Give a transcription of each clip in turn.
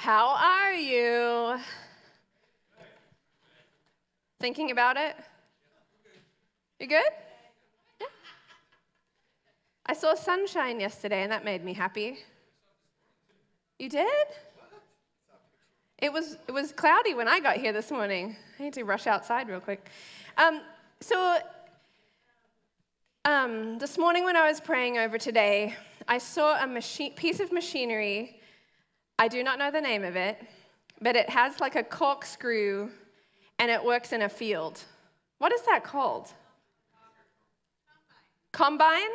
How are you? Thinking about it? You good? Yeah. I saw sunshine yesterday, and that made me happy. You did? It was cloudy when I got here this morning. I need to rush outside real quick. This morning when I was praying over today, I saw a piece of machinery. I do not know the name of it, but it has like a corkscrew, and it works in a field. What is that called? Combine?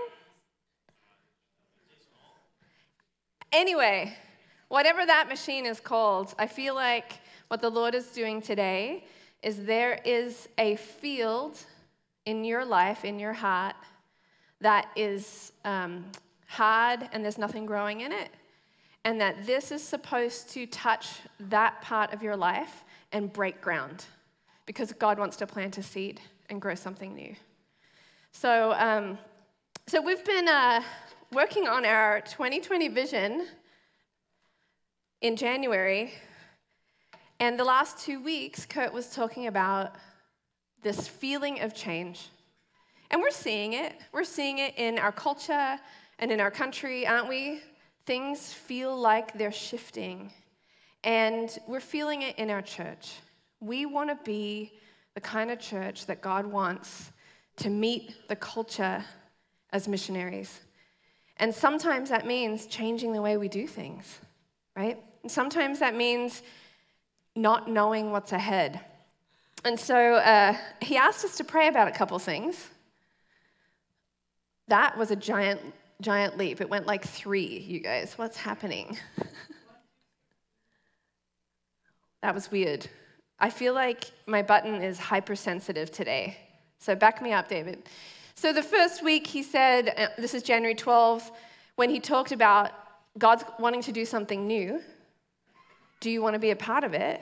Anyway, whatever that machine is called, I feel like what the Lord is doing today is there is a field in your life, in your heart, that is hard and there's nothing growing in it, and that this is supposed to touch that part of your life and break ground because God wants to plant a seed and grow something new. So we've been working on our 2020 vision in January, and the last 2 weeks, Kurt was talking about this feeling of change. And we're seeing it. We're seeing it in our culture and in our country, aren't we? Things feel like they're shifting. And we're feeling it in our church. We want to be the kind of church that God wants to meet the culture as missionaries. And sometimes that means changing the way we do things, right? And sometimes that means not knowing what's ahead. And so he asked us to pray about a couple things. That was a giant, giant leap. It went like three, you guys. What's happening? That was weird. I feel like my button is hypersensitive today. So back me up, David. So the first week he said, this is January 12, when he talked about God's wanting to do something new. Do you want to be a part of it?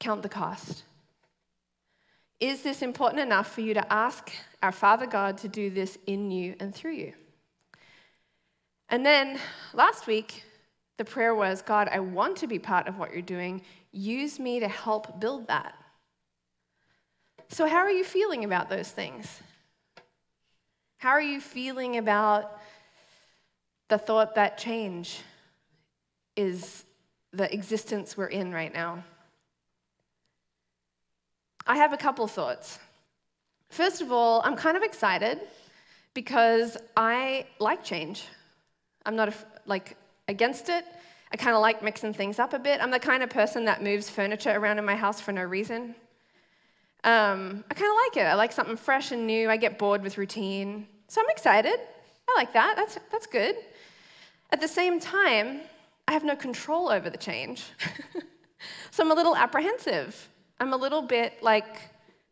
Count the cost. Is this important enough for you to ask our Father God to do this in you and through you? And then last week, the prayer was, God, I want to be part of what you're doing. Use me to help build that. So how are you feeling about those things? How are you feeling about the thought that change is the existence we're in right now? I have a couple thoughts. First of all, I'm kind of excited because I like change. I'm not against it. I kind of like mixing things up a bit. I'm the kind of person that moves furniture around in my house for no reason. I kind of like it. I like something fresh and new. I get bored with routine. So I'm excited. I like that. That's good. At the same time, I have no control over the change. So I'm a little apprehensive. I'm a little bit,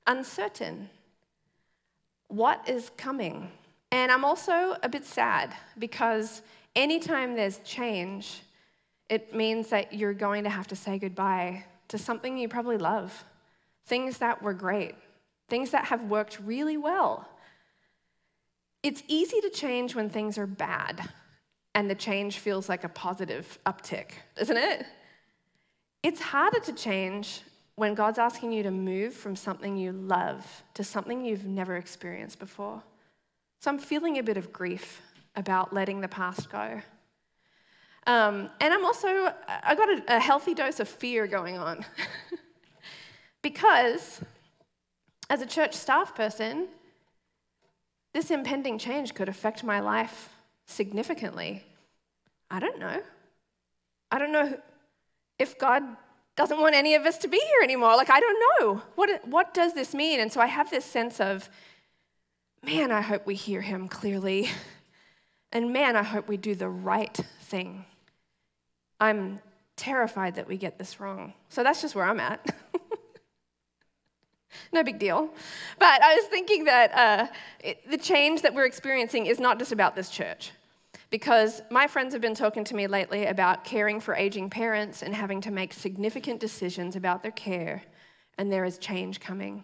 uncertain. What is coming? And I'm also a bit sad because anytime there's change, it means that you're going to have to say goodbye to something you probably love, things that were great, things that have worked really well. It's easy to change when things are bad and the change feels like a positive uptick, isn't it? It's harder to change when God's asking you to move from something you love to something you've never experienced before. So I'm feeling a bit of grief about letting the past go. And I'm also, I got a healthy dose of fear going on. Because as a church staff person, this impending change could affect my life significantly. I don't know. If God doesn't want any of us to be here anymore. I don't know. What does this mean? And so I have this sense of, man, I hope we hear him clearly. And man, I hope we do the right thing. I'm terrified that we get this wrong. So that's just where I'm at. No big deal. But I was thinking that the change that we're experiencing is not just about this church. Because my friends have been talking to me lately about caring for aging parents and having to make significant decisions about their care, and there is change coming.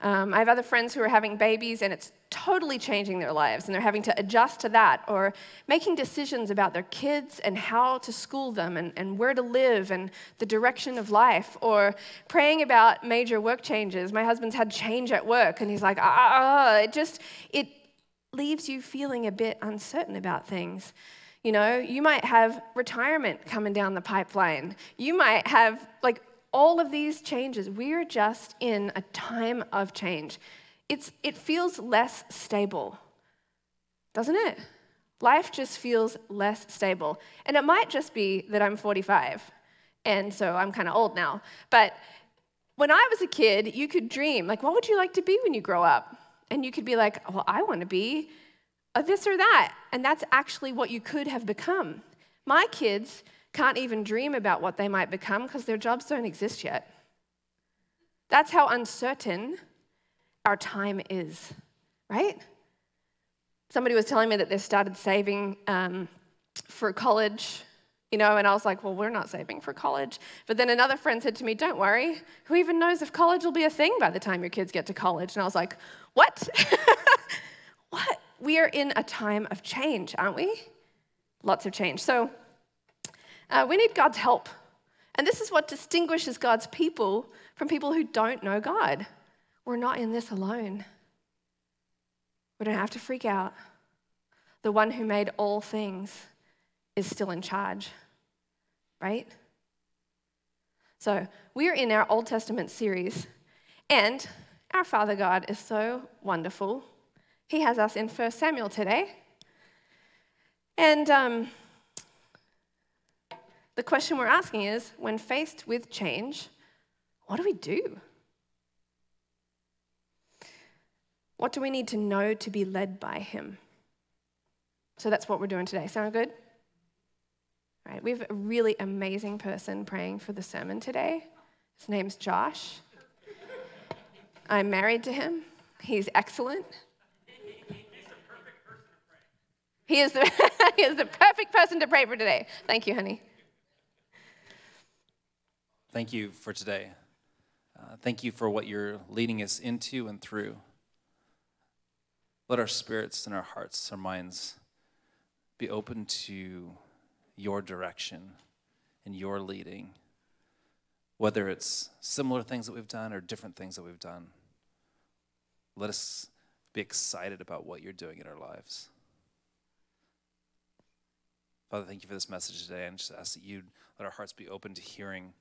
I have other friends who are having babies and it's totally changing their lives and they're having to adjust to that, or making decisions about their kids and how to school them and where to live and the direction of life, or praying about major work changes. My husband's had change at work and he's like, it leaves you feeling a bit uncertain about things. You know, you might have retirement coming down the pipeline. You might have all of these changes. We're just in a time of change. It feels less stable, doesn't it? Life just feels less stable. And it might just be that I'm 45, and so I'm kind of old now. But when I was a kid, you could dream, what would you like to be when you grow up? And you could be like, well, I want to be this or that. And that's actually what you could have become. My kids can't even dream about what they might become because their jobs don't exist yet. That's how uncertain our time is, right? Somebody was telling me that they started saving for college, and I was like, well, we're not saving for college. But then another friend said to me, don't worry, who even knows if college will be a thing by the time your kids get to college? And I was like, what? What? We are in a time of change, aren't we? Lots of change. So we need God's help. And this is what distinguishes God's people from people who don't know God. We're not in this alone. We don't have to freak out. The one who made all things is still in charge, right? So we're in our Old Testament series, and our Father God is so wonderful. He has us in 1 Samuel today. And the question we're asking is, when faced with change, what do we do? What do we need to know to be led by him? So that's what we're doing today. Sound good? All right, we have a really amazing person praying for the sermon today. His name's Josh. I'm married to him. He's excellent. He's the perfect person to pray. He is the perfect person to pray for today. Thank you, honey. Thank you for today. Thank you for what you're leading us into and through. Let our spirits and our hearts, our minds, be open to your direction and your leading, whether it's similar things that we've done or different things that we've done. Let us be excited about what you're doing in our lives. Father, thank you for this message today, and just ask that you let our hearts be open to hearing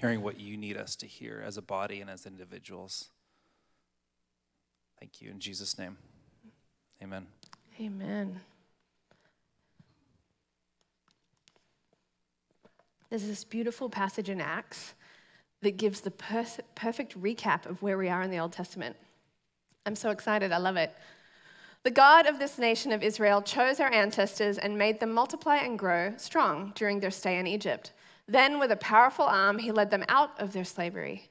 what you need us to hear as a body and as individuals. Thank you. In Jesus' name, amen. Amen. There's this beautiful passage in Acts that gives the perfect recap of where we are in the Old Testament. I'm so excited. I love it. The God of this nation of Israel chose our ancestors and made them multiply and grow strong during their stay in Egypt. Then, with a powerful arm, he led them out of their slavery.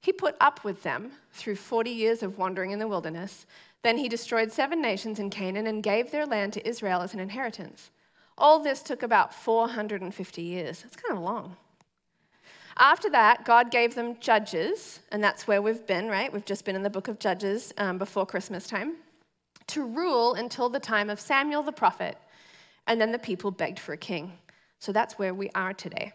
He put up with them through 40 years of wandering in the wilderness. Then he destroyed 7 nations in Canaan and gave their land to Israel as an inheritance. All this took about 450 years. That's kind of long. After that, God gave them judges, and that's where we've been, right? We've just been in the book of Judges before Christmas time, to rule until the time of Samuel the prophet, and then the people begged for a king. So that's where we are today.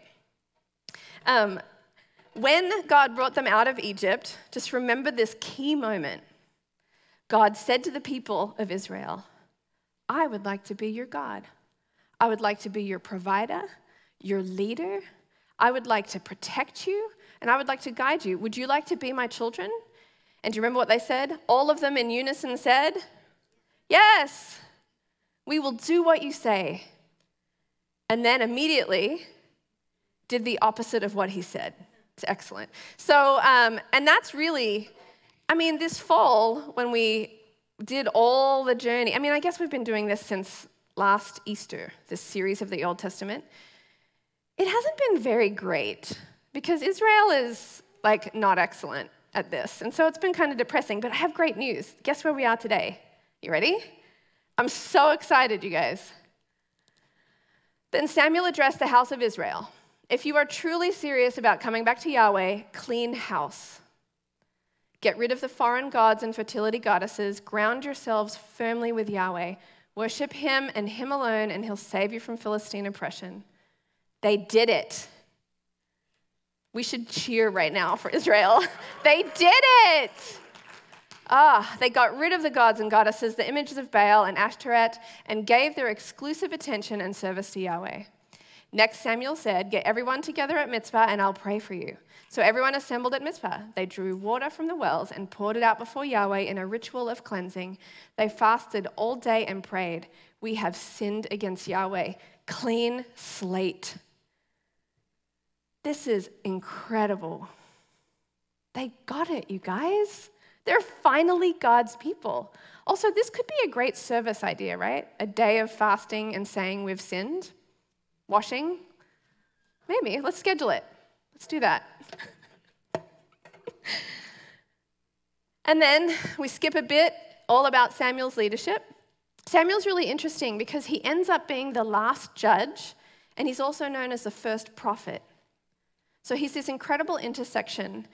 When God brought them out of Egypt, just remember this key moment. God said to the people of Israel, I would like to be your God. I would like to be your provider, your leader. I would like to protect you, and I would like to guide you. Would you like to be my children? And do you remember what they said? All of them in unison said, yes, we will do what you say. And then immediately did the opposite of what he said. It's excellent. So, and that's really, this fall when we did all the journey, I guess we've been doing this since last Easter, this series of the Old Testament. It hasn't been very great because Israel is not excellent at this. And so it's been kind of depressing, but I have great news. Guess where we are today? You ready? I'm so excited, you guys. Then Samuel addressed the house of Israel. If you are truly serious about coming back to Yahweh, clean house. Get rid of the foreign gods and fertility goddesses. Ground yourselves firmly with Yahweh. Worship him and him alone, and he'll save you from Philistine oppression. They did it. We should cheer right now for Israel. They did it. They got rid of the gods and goddesses, the images of Baal and Ashtoreth, and gave their exclusive attention and service to Yahweh. Next, Samuel said, get everyone together at Mizpah and I'll pray for you. So everyone assembled at Mizpah. They drew water from the wells and poured it out before Yahweh in a ritual of cleansing. They fasted all day and prayed, we have sinned against Yahweh. Clean slate. This is incredible. They got it, you guys. They're finally God's people. Also, this could be a great service idea, right? A day of fasting and saying we've sinned. Washing? Maybe. Let's schedule it. Let's do that. And then we skip a bit, all about Samuel's leadership. Samuel's really interesting because he ends up being the last judge, and he's also known as the first prophet. So he's this incredible intersection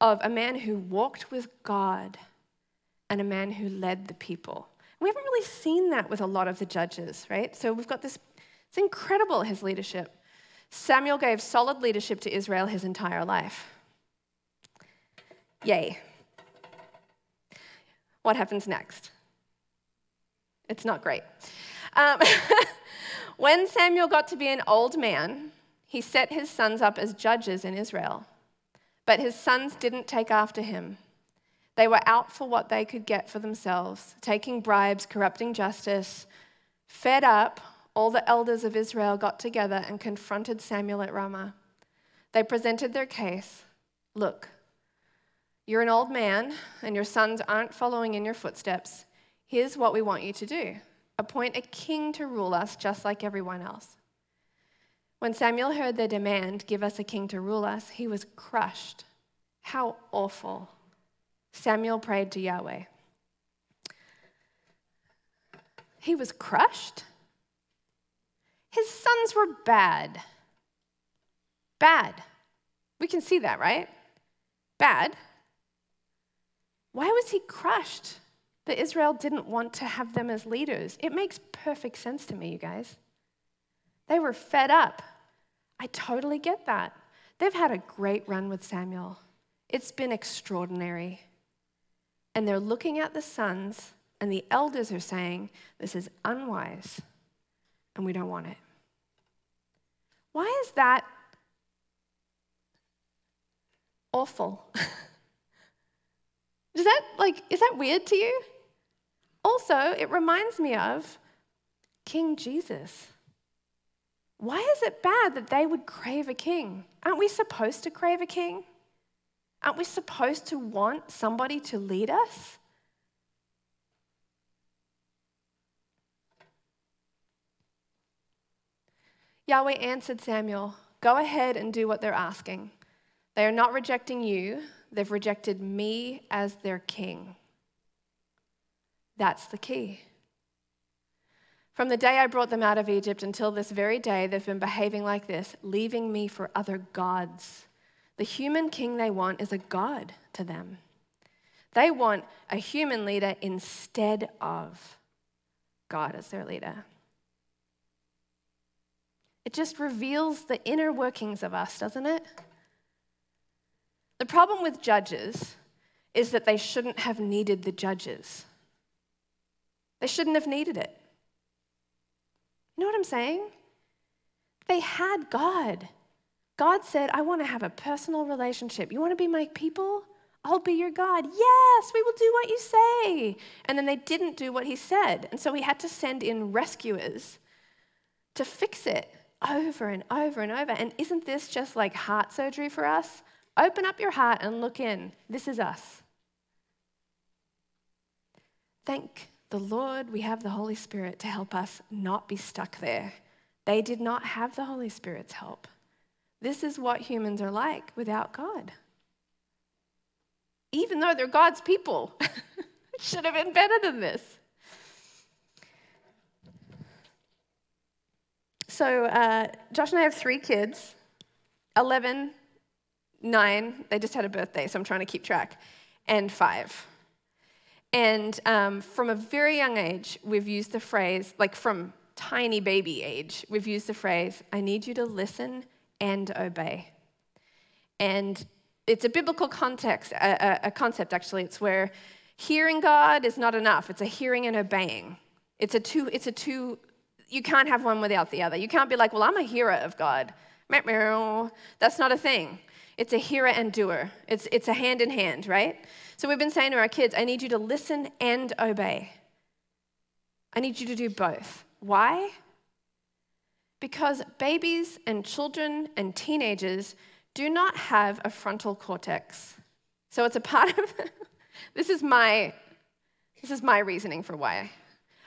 of a man who walked with God and a man who led the people. We haven't really seen that with a lot of the judges, right? So we've got this. It's incredible, his leadership. Samuel gave solid leadership to Israel his entire life. Yay. What happens next? It's not great. When Samuel got to be an old man, he set his sons up as judges in Israel. But his sons didn't take after him. They were out for what they could get for themselves, taking bribes, corrupting justice. Fed up, all the elders of Israel got together and confronted Samuel at Ramah. They presented their case. Look, you're an old man and your sons aren't following in your footsteps. Here's what we want you to do. Appoint a king to rule us just like everyone else. When Samuel heard their demand, give us a king to rule us, he was crushed. How awful. Samuel prayed to Yahweh. He was crushed? His sons were bad. Bad. We can see that, right? Bad. Why was he crushed that Israel didn't want to have them as leaders? It makes perfect sense to me, you guys. They were fed up. I totally get that. They've had a great run with Samuel. It's been extraordinary. And they're looking at the sons, and the elders are saying, this is unwise, and we don't want it. Why is that awful? Is that weird to you? Also, it reminds me of King Jesus. Why is it bad that they would crave a king? Aren't we supposed to crave a king? Aren't we supposed to want somebody to lead us? Yahweh answered Samuel, go ahead and do what they're asking. They are not rejecting you. They've rejected me as their king. That's the key. From the day I brought them out of Egypt until this very day, they've been behaving like this, leaving me for other gods. The human king they want is a god to them. They want a human leader instead of God as their leader. It just reveals the inner workings of us, doesn't it? The problem with judges is that they shouldn't have needed the judges. They shouldn't have needed it. You know what I'm saying? They had God. God said, I want to have a personal relationship. You want to be my people? I'll be your God. Yes, we will do what you say. And then they didn't do what he said. And so he had to send in rescuers to fix it over and over and over. And isn't this just like heart surgery for us? Open up your heart and look in. This is us. Thank the Lord, we have the Holy Spirit to help us not be stuck there. They did not have the Holy Spirit's help. This is what humans are like without God. Even though they're God's people, it should have been better than this. So Josh and I have 3 kids, 11, 9, they just had a birthday, so I'm trying to keep track, and 5. And from a very young age, we've used the phrase, like from tiny baby age, we've used the phrase, I need you to listen and obey. And it's a biblical context, a concept actually. It's where hearing God is not enough. It's a hearing and obeying. It's a two, you can't have one without the other. You can't be like, well, I'm a hearer of God. That's not a thing. It's a hearer and doer. It's a hand in hand, right? So we've been saying to our kids, I need you to listen and obey. I need you to do both. Why? Because babies and children and teenagers do not have a frontal cortex. So it's a part of this is my reasoning for why.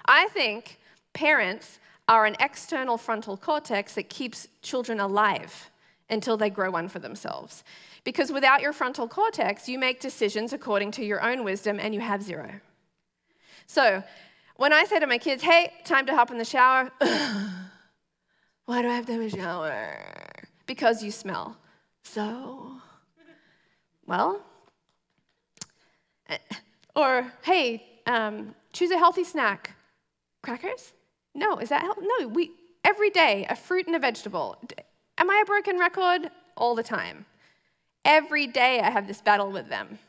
I think parents are an external frontal cortex that keeps children alive until they grow one for themselves. Because without your frontal cortex, you make decisions according to your own wisdom and you have zero. So when I say to my kids, hey, time to hop in the shower. Why do I have to have a shower? Because you smell. So, well, or hey, choose a healthy snack. Crackers? No, is that healthy? No, every day, a fruit and a vegetable. Am I a broken record? All the time. Every day I have this battle with them.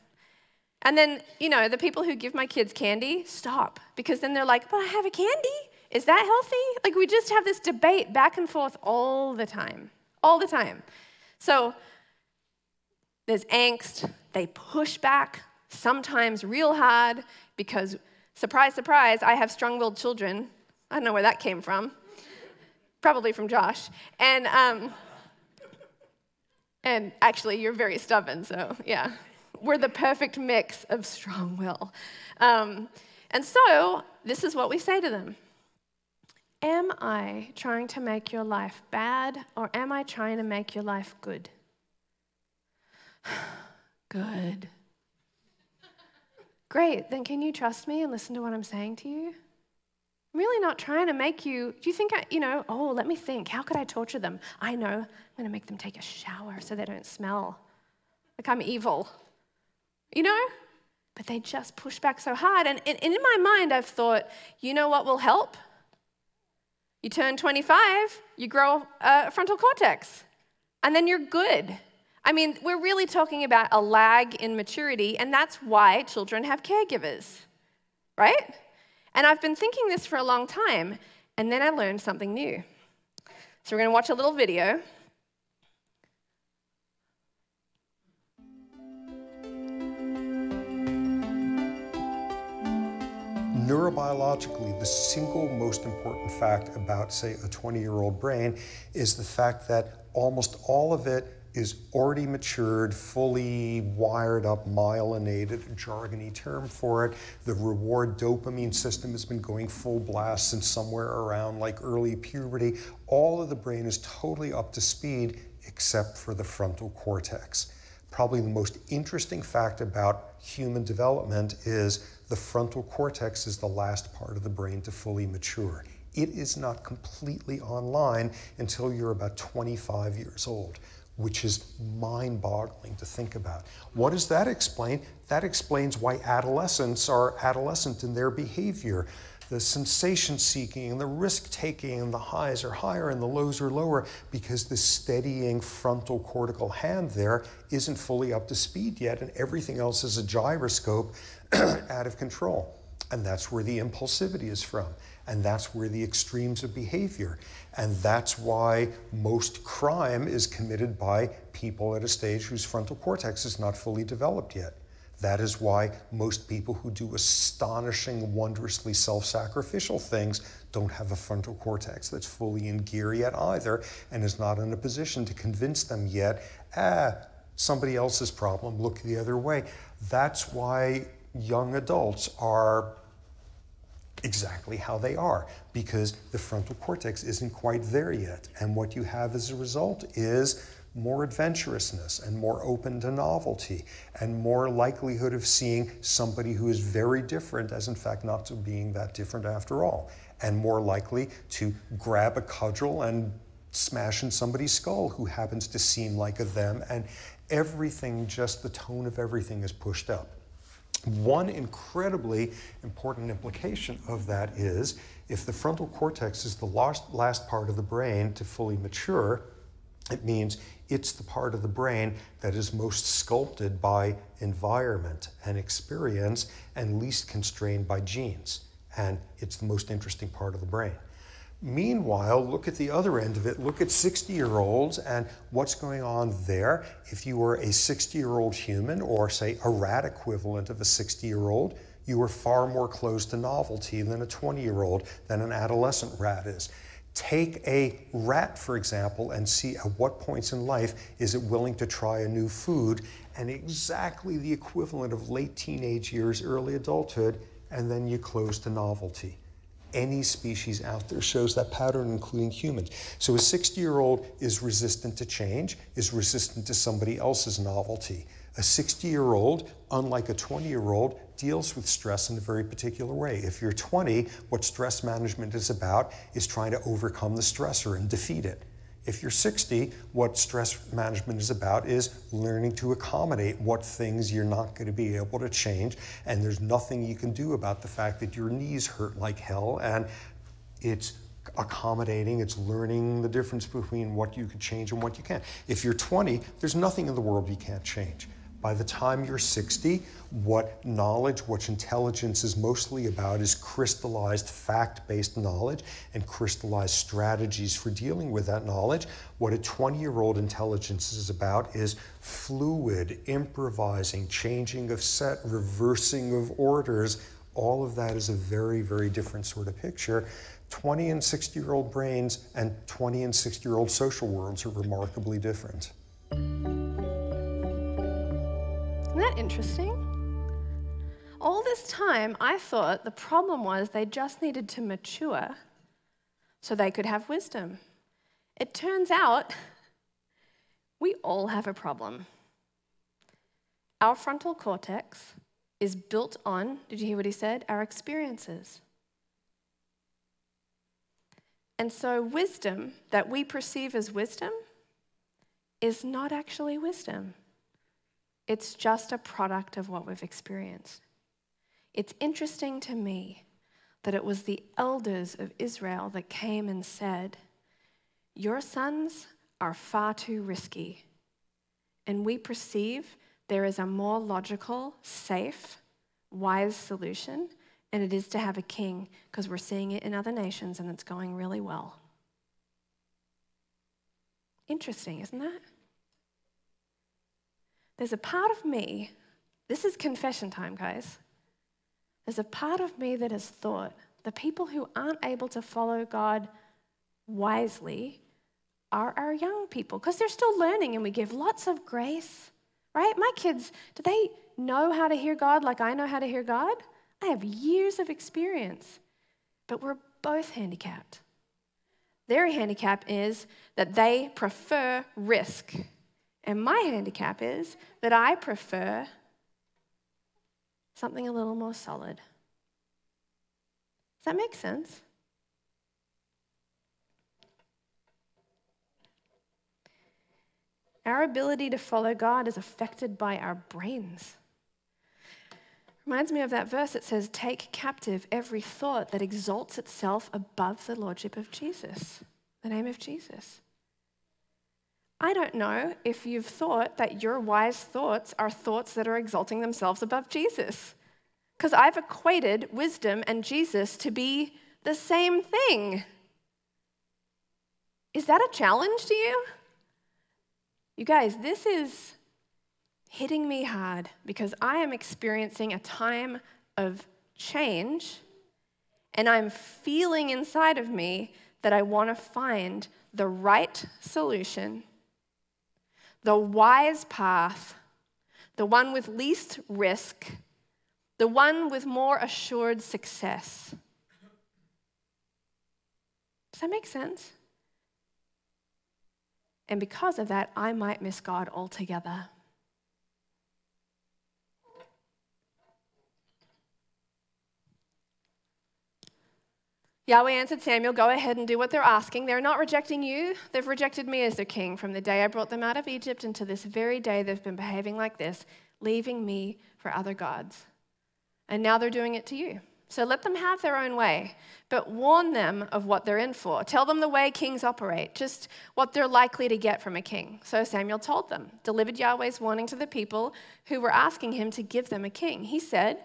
And then, the people who give my kids candy, stop. Because then they're like, but I have a candy. Is that healthy? Like we just have this debate back and forth all the time. All the time. So there's angst. They push back, sometimes real hard, because surprise, surprise, I have strong-willed children. I don't know where that came from. Probably from Josh. And actually, you're very stubborn, so yeah. We're the perfect mix of strong will. And so this is what we say to them. Am I trying to make your life bad, or am I trying to make your life good? Good. Great, then can you trust me and listen to what I'm saying to you? I'm really not trying to make you, do you think let me think, how could I torture them? I know, I'm going to make them take a shower so they don't smell. Like I'm evil, But they just push back so hard. And in my mind, I've thought, you know what will help? You turn 25, you grow a frontal cortex, and then you're good. I mean, we're really talking about a lag in maturity, and that's why children have caregivers, right? And I've been thinking this for a long time, and then I learned something new. So we're going to watch a little video. Neurobiologically, the single most important fact about, say, a 20-year-old brain is the fact that almost all of it is already matured, fully wired up, myelinated, a jargony term for it. The reward dopamine system has been going full blast since somewhere around like early puberty. All of the brain is totally up to speed except for the frontal cortex. Probably the most interesting fact about human development is the frontal cortex is the last part of the brain to fully mature. It is not completely online until you're about 25 years old, which is mind-boggling to think about. What does that explain? That explains why adolescents are adolescent in their behavior. The sensation-seeking and the risk-taking and the highs are higher and the lows are lower because the steadying frontal cortical hand there isn't fully up to speed yet and everything else is a gyroscope out of control. And that's where the impulsivity is from. And that's where the extremes of behavior. And that's why most crime is committed by people at a stage whose frontal cortex is not fully developed yet. That is why most people who do astonishing, wondrously self-sacrificial things don't have a frontal cortex that's fully in gear yet either and is not in a position to convince them yet, somebody else's problem, look the other way. That's why young adults are exactly how they are, because the frontal cortex isn't quite there yet. And what you have as a result is more adventurousness and more open to novelty and more likelihood of seeing somebody who is very different as in fact not to being that different after all, and more likely to grab a cudgel and smash in somebody's skull who happens to seem like a them, and everything, just the tone of everything is pushed up. One incredibly important implication of that is, if the frontal cortex is the last part of the brain to fully mature, it means it's the part of the brain that is most sculpted by environment and experience and least constrained by genes. And it's the most interesting part of the brain. Meanwhile, look at the other end of it. Look at 60-year-olds and what's going on there. If you were a 60-year-old human, or say a rat equivalent of a 60-year-old, you are far more closed to novelty than a 20-year-old, than an adolescent rat is. Take a rat, for example, and see at what points in life is it willing to try a new food, and exactly the equivalent of late teenage years, early adulthood, and then you close to novelty. Any species out there shows that pattern, including humans. So a 60-year-old is resistant to change, is resistant to somebody else's novelty. A 60-year-old, unlike a 20-year-old, deals with stress in a very particular way. If you're 20, what stress management is about is trying to overcome the stressor and defeat it. If you're 60, what stress management is about is learning to accommodate what things you're not going to be able to change, and there's nothing you can do about the fact that your knees hurt like hell, and it's accommodating, it's learning the difference between what you can change and what you can't. If you're 20, there's nothing in the world you can't change. By the time you're 60, what knowledge, what intelligence is mostly about is crystallized fact-based knowledge and crystallized strategies for dealing with that knowledge. What a 20-year-old intelligence is about is fluid, improvising, changing of set, reversing of orders. All of that is a very, very different sort of picture. 20 and 60-year-old brains and 20 and 60-year-old social worlds are remarkably different. Isn't that interesting? All this time, I thought the problem was they just needed to mature so they could have wisdom. It turns out we all have a problem. Our frontal cortex is built on, did you hear what he said? Our experiences. And so wisdom that we perceive as wisdom is not actually wisdom. It's just a product of what we've experienced. It's interesting to me that it was the elders of Israel that came and said, your sons are far too risky. And we perceive there is a more logical, safe, wise solution, and it is to have a king, because we're seeing it in other nations and it's going really well. Interesting, isn't that? There's a part of me, this is confession time, guys. There's a part of me that has thought the people who aren't able to follow God wisely are our young people, because they're still learning and we give lots of grace, right? My kids, do they know how to hear God like I know how to hear God? I have years of experience, but we're both handicapped. Their handicap is that they prefer risk. And my handicap is that I prefer something a little more solid. Does that make sense? Our ability to follow God is affected by our brains. Reminds me of that verse that says, take captive every thought that exalts itself above the lordship of Jesus, the name of Jesus. I don't know if you've thought that your wise thoughts are thoughts that are exalting themselves above Jesus, because I've equated wisdom and Jesus to be the same thing. Is that a challenge to you? You guys, this is hitting me hard because I am experiencing a time of change, and I'm feeling inside of me that I want to find the right solution, the wise path, the one with least risk, the one with more assured success. Does that make sense? And because of that, I might miss God altogether. Yahweh answered Samuel, go ahead and do what they're asking. They're not rejecting you. They've rejected me as their king. From the day I brought them out of Egypt until this very day, they've been behaving like this, leaving me for other gods. and now they're doing it to you. So let them have their own way, but warn them of what they're in for. Tell them the way kings operate, just what they're likely to get from a king. So Samuel told them, delivered Yahweh's warning to the people who were asking him to give them a king. He said,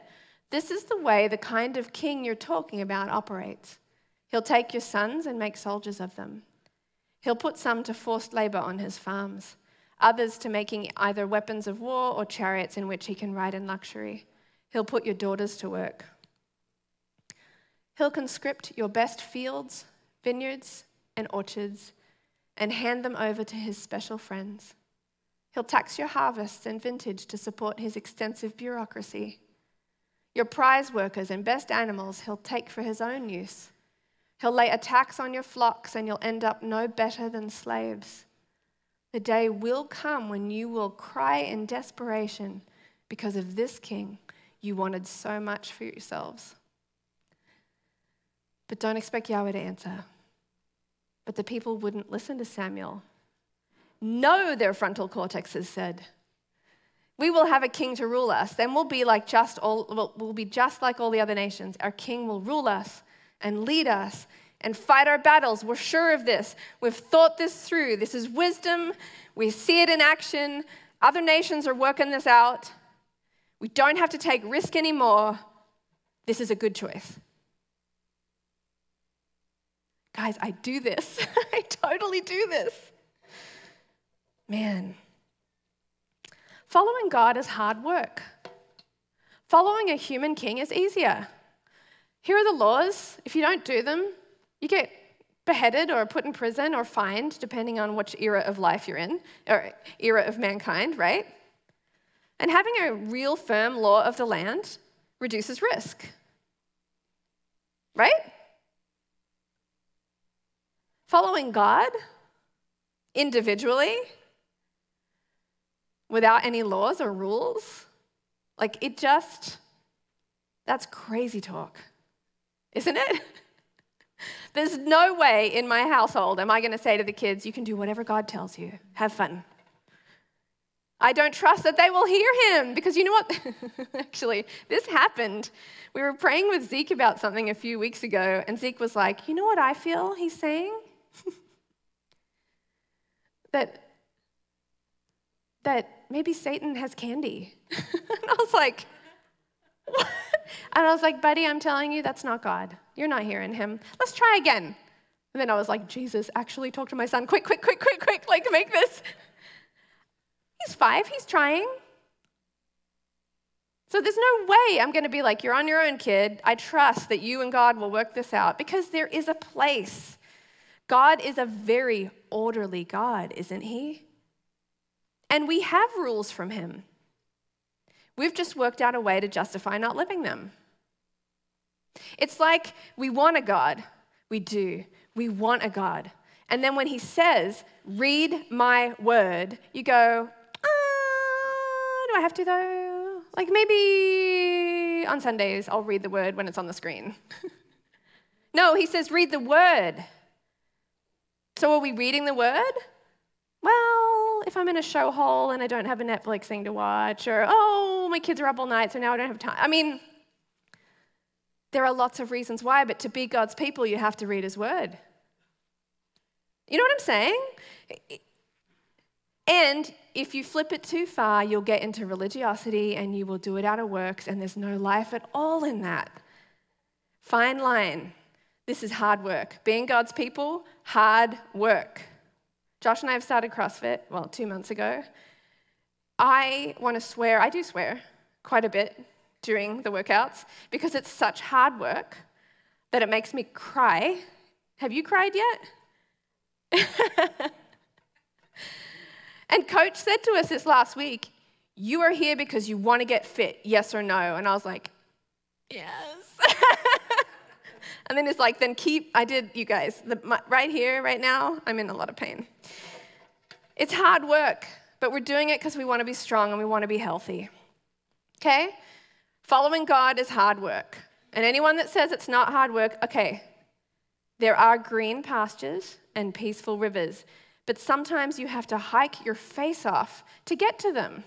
this is the way the kind of king you're talking about operates. He'll take your sons and make soldiers of them. He'll put some to forced labor on his farms, others to making either weapons of war or chariots in which he can ride in luxury. He'll put your daughters to work. He'll conscript your best fields, vineyards, and orchards and hand them over to his special friends. He'll tax your harvests and vintage to support his extensive bureaucracy. Your prize workers and best animals he'll take for his own use. He'll lay a tax on your flocks and you'll end up no better than slaves. The day will come when you will cry in desperation because of this king you wanted so much for yourselves. But don't expect Yahweh to answer. But the people wouldn't listen to Samuel. No, their frontal cortexes said. We will have a king to rule us. Then we'll be just like all the other nations. Our king will rule us and lead us and fight our battles. We're sure of this. We've thought this through. This is wisdom. We see it in action. Other nations are working this out. We don't have to take risk anymore. This is a good choice. Guys, I do this. I totally do this. Man. Following God is hard work. Following a human king is easier. Here are the laws. If you don't do them, you get beheaded or put in prison or fined, depending on which era of life you're in, or era of mankind, right? And having a real firm law of the land reduces risk, right? Following God individually without any laws or rules, that's crazy talk, isn't it? There's no way in my household am I going to say to the kids, you can do whatever God tells you. Have fun. I don't trust that they will hear him because you know what? Actually, this happened. We were praying with Zeke about something a few weeks ago and Zeke was like, you know what I feel he's saying? that maybe Satan has candy. And I was like, what? And I was like, buddy, I'm telling you, that's not God. You're not hearing him. Let's try again. And then I was like, Jesus, actually talk to my son. Quick, like make this. He's 5, he's trying. So there's no way I'm going to be like, you're on your own, kid. I trust that you and God will work this out because there is a place. God is a very orderly God, isn't he? And we have rules from him. We've just worked out a way to justify not living them. It's like we want a God. We do. We want a God. And then when he says, read my word, you go, do I have to though? Like maybe on Sundays I'll read the word when it's on the screen. No, he says, read the word. So are we reading the word? Well, if I'm in a show hole and I don't have a Netflix thing to watch or, my kids are up all night, so now I don't have time. I mean, there are lots of reasons why, but to be God's people, you have to read his word. You know what I'm saying? And if you flip it too far, you'll get into religiosity and you will do it out of works and there's no life at all in that. Fine line. This is hard work. Being God's people, hard work. Josh and I have started CrossFit, 2 months ago. I do swear quite a bit during the workouts because it's such hard work that it makes me cry. Have you cried yet? And coach said to us this last week, you are here because you want to get fit, yes or no? And I was like, yes. And then it's like, right here, right now, I'm in a lot of pain. It's hard work, but we're doing it because we want to be strong and we want to be healthy. Okay? Following God is hard work. And anyone that says it's not hard work, okay, there are green pastures and peaceful rivers, but sometimes you have to hike your face off to get to them.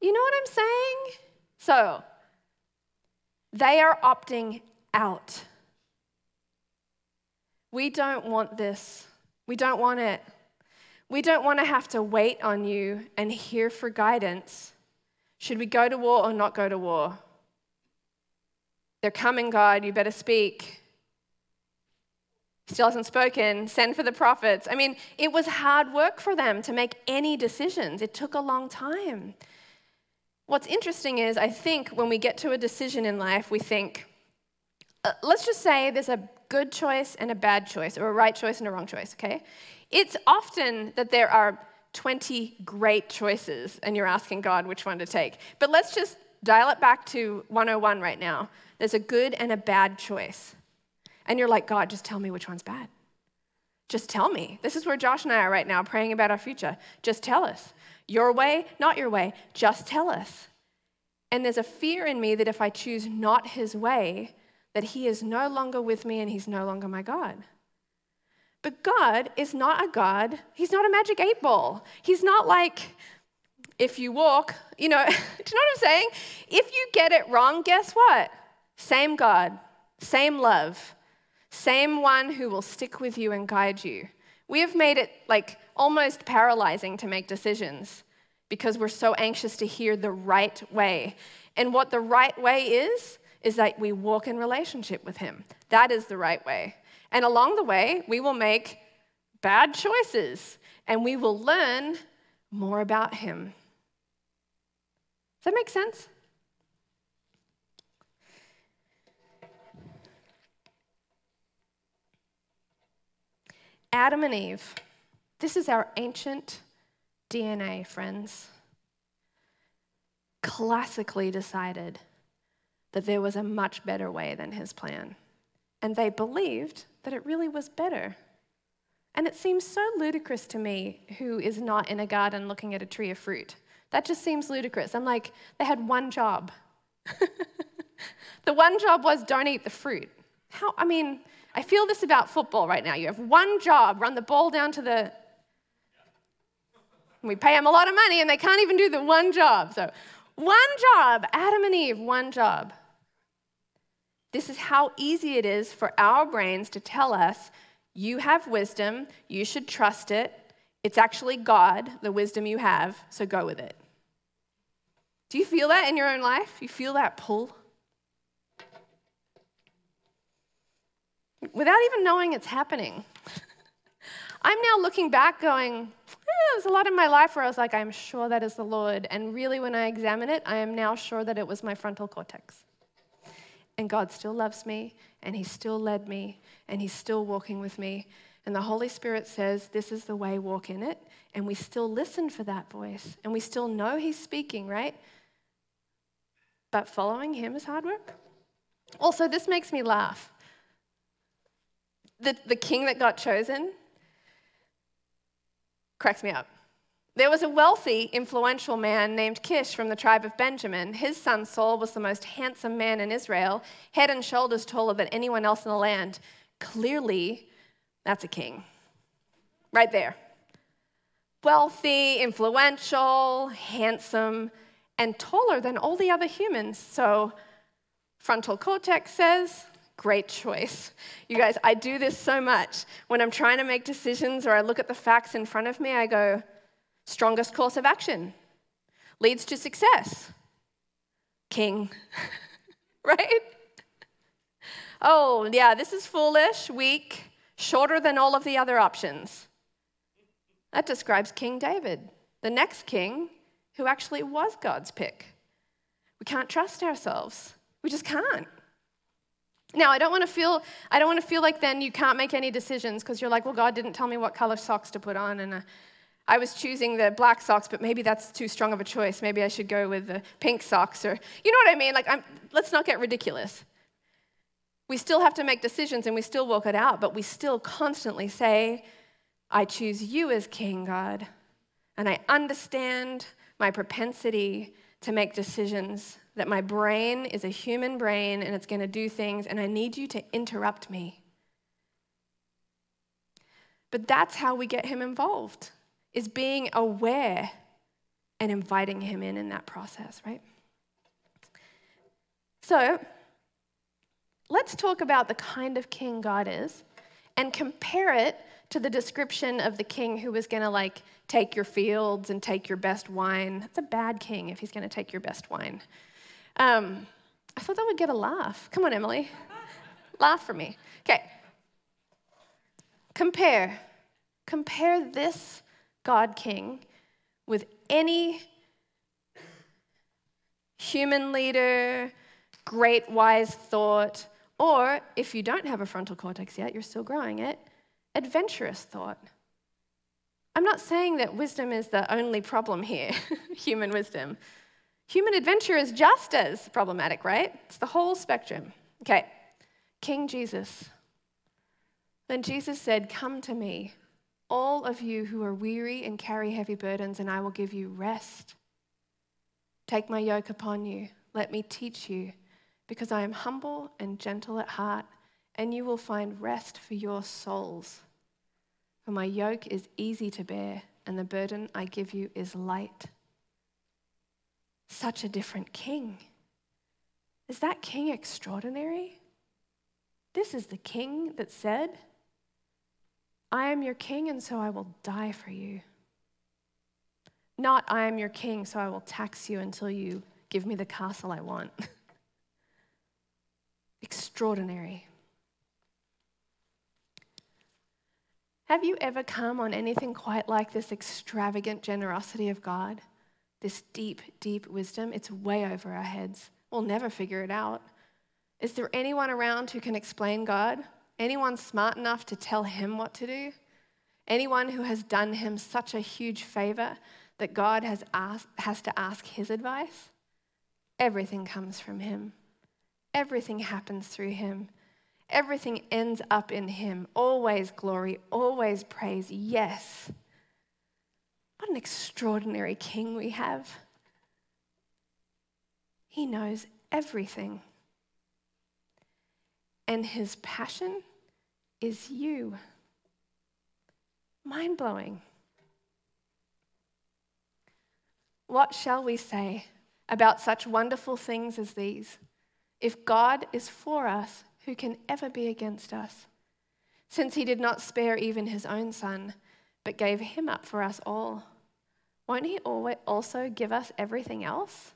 You know what I'm saying? So they are opting out. We don't want this. We don't want it. We don't want to have to wait on you and hear for guidance. Should we go to war or not go to war? They're coming, God. You better speak. Still hasn't spoken. Send for the prophets. I mean, it was hard work for them to make any decisions. It took a long time. What's interesting is I think when we get to a decision in life, we think, let's just say there's a good choice and a bad choice, or a right choice and a wrong choice, okay? It's often that there are 20 great choices and you're asking God which one to take. But let's just dial it back to 101 right now. There's a good and a bad choice. And you're like, God, just tell me which one's bad. Just tell me. This is where Josh and I are right now, praying about our future. Just tell us. Your way, not your way. Just tell us. And there's a fear in me that if I choose not his way, that he is no longer with me and he's no longer my God. But God is not a God. He's not a magic 8 ball. He's not like, if you walk, you know, do you know what I'm saying? If you get it wrong, guess what? Same God, same love, same one who will stick with you and guide you. We have made it like almost paralyzing to make decisions because we're so anxious to hear the right way. And what the right way is that we walk in relationship with him. That is the right way. And along the way, we will make bad choices and we will learn more about him. Does that make sense? Adam and Eve. This is our ancient DNA, friends. Classically decided that there was a much better way than his plan. And they believed that it really was better. And it seems so ludicrous to me who is not in a garden looking at a tree of fruit. That just seems ludicrous. I'm like, they had one job. The one job was don't eat the fruit. How? I mean, I feel this about football right now. You have one job, run the ball down to the... We pay them a lot of money and they can't even do the one job. So one job, Adam and Eve, one job. This is how easy it is for our brains to tell us, you have wisdom, you should trust it, it's actually God, the wisdom you have, so go with it. Do you feel that in your own life? You feel that pull? Without even knowing it's happening. I'm now looking back going, there's a lot in my life where I was like, I'm sure that is the Lord, and really when I examine it, I am now sure that it was my frontal cortex. And God still loves me, and he still led me, and he's still walking with me. And the Holy Spirit says, this is the way, walk in it. And we still listen for that voice, and we still know he's speaking, right? But following him is hard work. Also, this makes me laugh. The king that got chosen cracks me up. There was a wealthy, influential man named Kish from the tribe of Benjamin. His son Saul was the most handsome man in Israel, head and shoulders taller than anyone else in the land. Clearly, that's a king. Right there. Wealthy, influential, handsome, and taller than all the other humans. So, frontal cortex says, great choice. You guys, I do this so much. When I'm trying to make decisions or I look at the facts in front of me, I go, strongest course of action leads to success. King, right? Oh, yeah, this is foolish, weak, shorter than all of the other options. That describes King David, the next king who actually was God's pick. We can't trust ourselves. We just can't. Now, I don't want to feel like then you can't make any decisions because you're like, well, God didn't tell me what color socks to put on, and I was choosing the black socks, but maybe that's too strong of a choice. Maybe I should go with the pink socks, or you know what I mean? Like, let's not get ridiculous. We still have to make decisions and we still walk it out, but we still constantly say, I choose you as King, God, and I understand my propensity to make decisions, that my brain is a human brain and it's going to do things, and I need you to interrupt me. But that's how we get him involved. Is being aware and inviting him in that process, right? So let's talk about the kind of king God is and compare it to the description of the king who was going to take your fields and take your best wine. That's a bad king if he's going to take your best wine. I thought that would get a laugh. Come on, Emily. Laugh for me. Okay. Compare this God king with any human leader, great wise thought, or if you don't have a frontal cortex yet, you're still growing it, adventurous thought. I'm not saying that wisdom is the only problem here, human wisdom. Human adventure is just as problematic, right? It's the whole spectrum. Okay, King Jesus. Then Jesus said, "Come to me, all of you who are weary and carry heavy burdens, and I will give you rest. Take my yoke upon you. Let me teach you, because I am humble and gentle at heart, and you will find rest for your souls. For my yoke is easy to bear, and the burden I give you is light." Such a different king. Is that king extraordinary? This is the king that said, "I am your king, and so I will die for you." Not, "I am your king, so I will tax you until you give me the castle I want." Extraordinary. Have you ever come on anything quite like this extravagant generosity of God? This deep, deep wisdom? It's way over our heads. We'll never figure it out. Is there anyone around who can explain God? Anyone smart enough to tell him what to do? Anyone who has done him such a huge favor that God has to ask his advice? Everything comes from him. Everything happens through him. Everything ends up in him. Always glory, always praise, yes. What an extraordinary king we have. He knows everything. And his passion is you. Mind-blowing. What shall we say about such wonderful things as these? If God is for us, who can ever be against us? Since he did not spare even his own son, but gave him up for us all, won't he also give us everything else?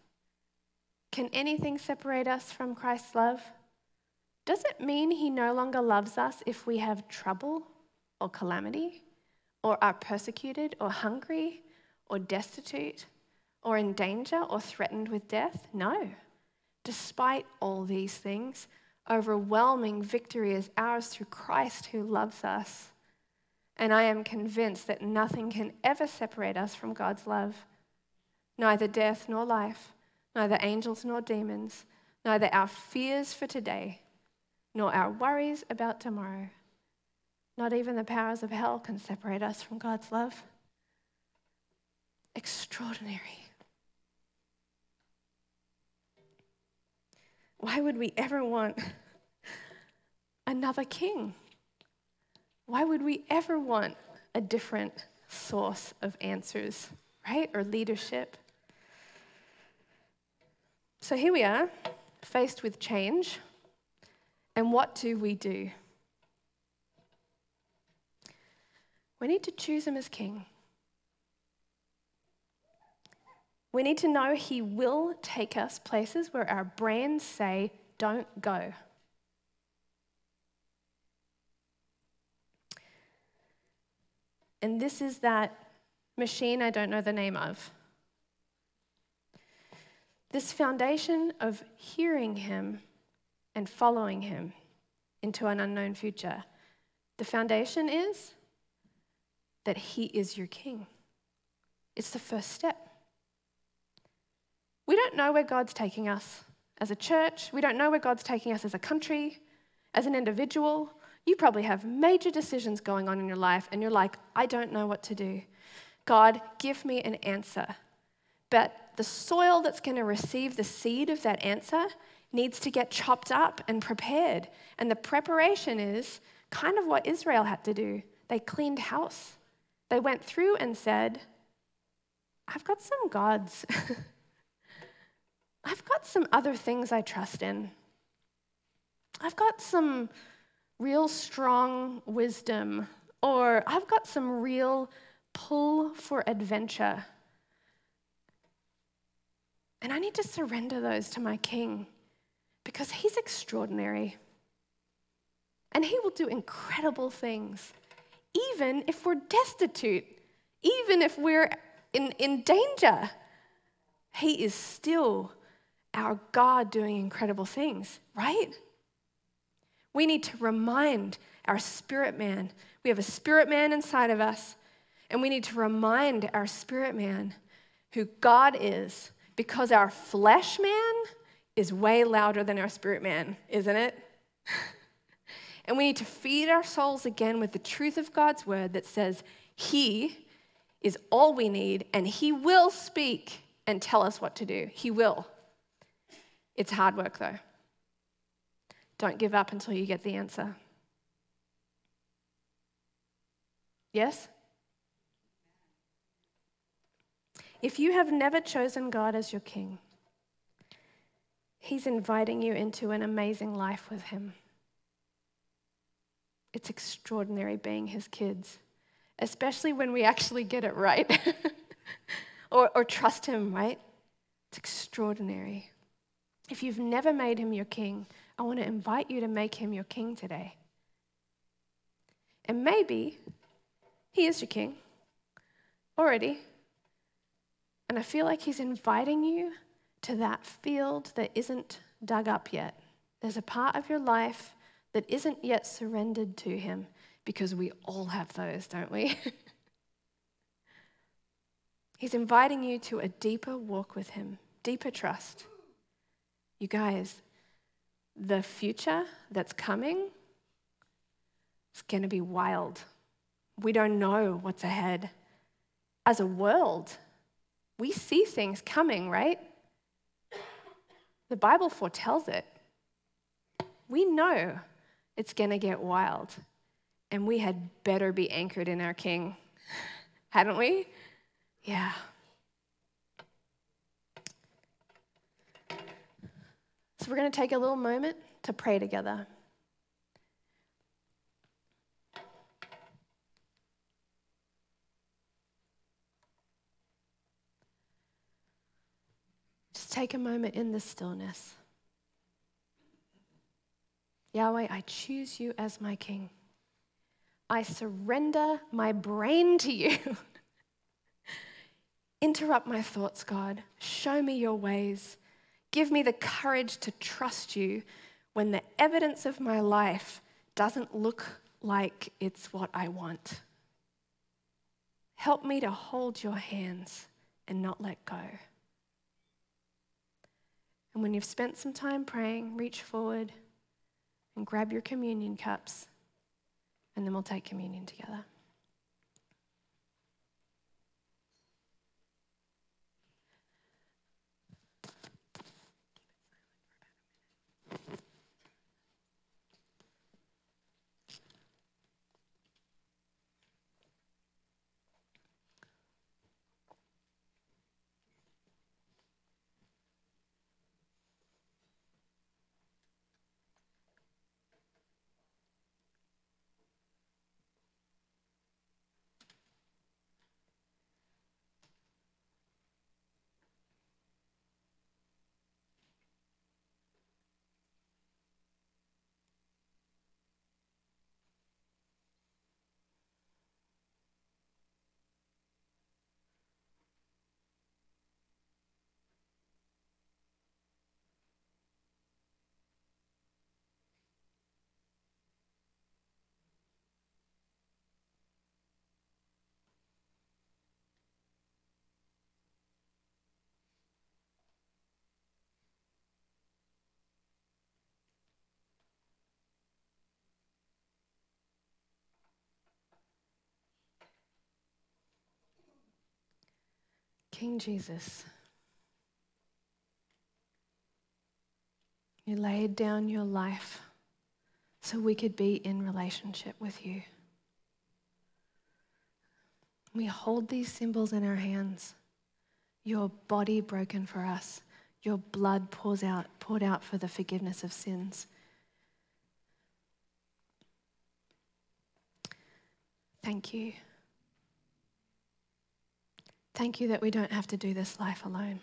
Can anything separate us from Christ's love? Does it mean he no longer loves us if we have trouble or calamity, or are persecuted or hungry or destitute or in danger or threatened with death? No. Despite all these things, overwhelming victory is ours through Christ who loves us. And I am convinced that nothing can ever separate us from God's love. Neither death nor life, neither angels nor demons, neither our fears for today, nor our worries about tomorrow. Not even the powers of hell can separate us from God's love. Extraordinary. Why would we ever want another king? Why would we ever want a different source of answers, right? Or leadership? So here we are, faced with change. And what do we do? We need to choose him as king. We need to know he will take us places where our brains say, "Don't go." And this is that machine I don't know the name of. This foundation of hearing him and following him into an unknown future. The foundation is that he is your king. It's the first step. We don't know where God's taking us as a church. We don't know where God's taking us as a country, as an individual. You probably have major decisions going on in your life and you're like, "I don't know what to do. God, give me an answer." But the soil that's going to receive the seed of that answer needs to get chopped up and prepared. And the preparation is kind of what Israel had to do. They cleaned house. They went through and said, "I've got some gods. I've got some other things I trust in. I've got some real strong wisdom, or I've got some real pull for adventure. And I need to surrender those to my King because he's extraordinary. And he will do incredible things, even if we're destitute, even if we're in danger. He is still our God doing incredible things, right? We need to remind our spirit man. We have a spirit man inside of us, and we need to remind our spirit man who God is, because our flesh man is way louder than our spirit man, isn't it? And we need to feed our souls again with the truth of God's word that says he is all we need, and he will speak and tell us what to do. He will. It's hard work, though. Don't give up until you get the answer. Yes? If you have never chosen God as your King, he's inviting you into an amazing life with him. It's extraordinary being his kids, especially when we actually get it right or trust him, right? It's extraordinary. If you've never made him your King, I want to invite you to make him your King today. And maybe he is your King already, and I feel like he's inviting you to that field that isn't dug up yet. There's a part of your life that isn't yet surrendered to him, because we all have those, don't we? He's inviting you to a deeper walk with him, deeper trust. You guys, the future that's coming is going to be wild. We don't know what's ahead. As a world, we see things coming, right? The Bible foretells it. We know it's going to get wild, and we had better be anchored in our King, hadn't we? Yeah. So we're going to take a little moment to pray together. Just take a moment in the stillness. Yahweh, I choose you as my King. I surrender my brain to you. Interrupt my thoughts, God. Show me your ways. Give me the courage to trust you when the evidence of my life doesn't look like it's what I want. Help me to hold your hands and not let go. And when you've spent some time praying, reach forward and grab your communion cups, and then we'll take communion together. King Jesus, you laid down your life so we could be in relationship with you. We hold these symbols in our hands, your body broken for us, your blood poured out for the forgiveness of sins. Thank you. Thank you that we don't have to do this life alone.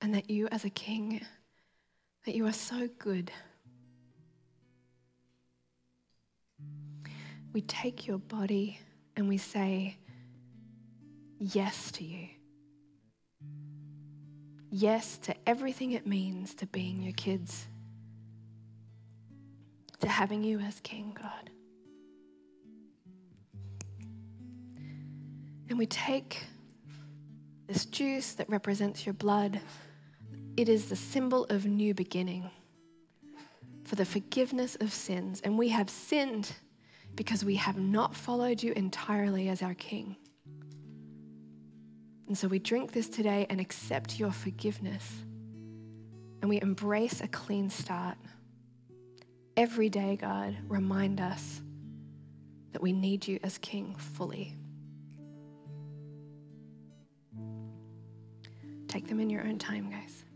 And that you as a king, that you are so good. We take your body and we say yes to you. Yes to everything it means to being your kids. To having you as King, God. And we take this juice that represents your blood. It is the symbol of new beginning for the forgiveness of sins. And we have sinned because we have not followed you entirely as our King. And so we drink this today and accept your forgiveness. And we embrace a clean start. Every day, God, remind us that we need you as King fully. Take them in your own time, guys.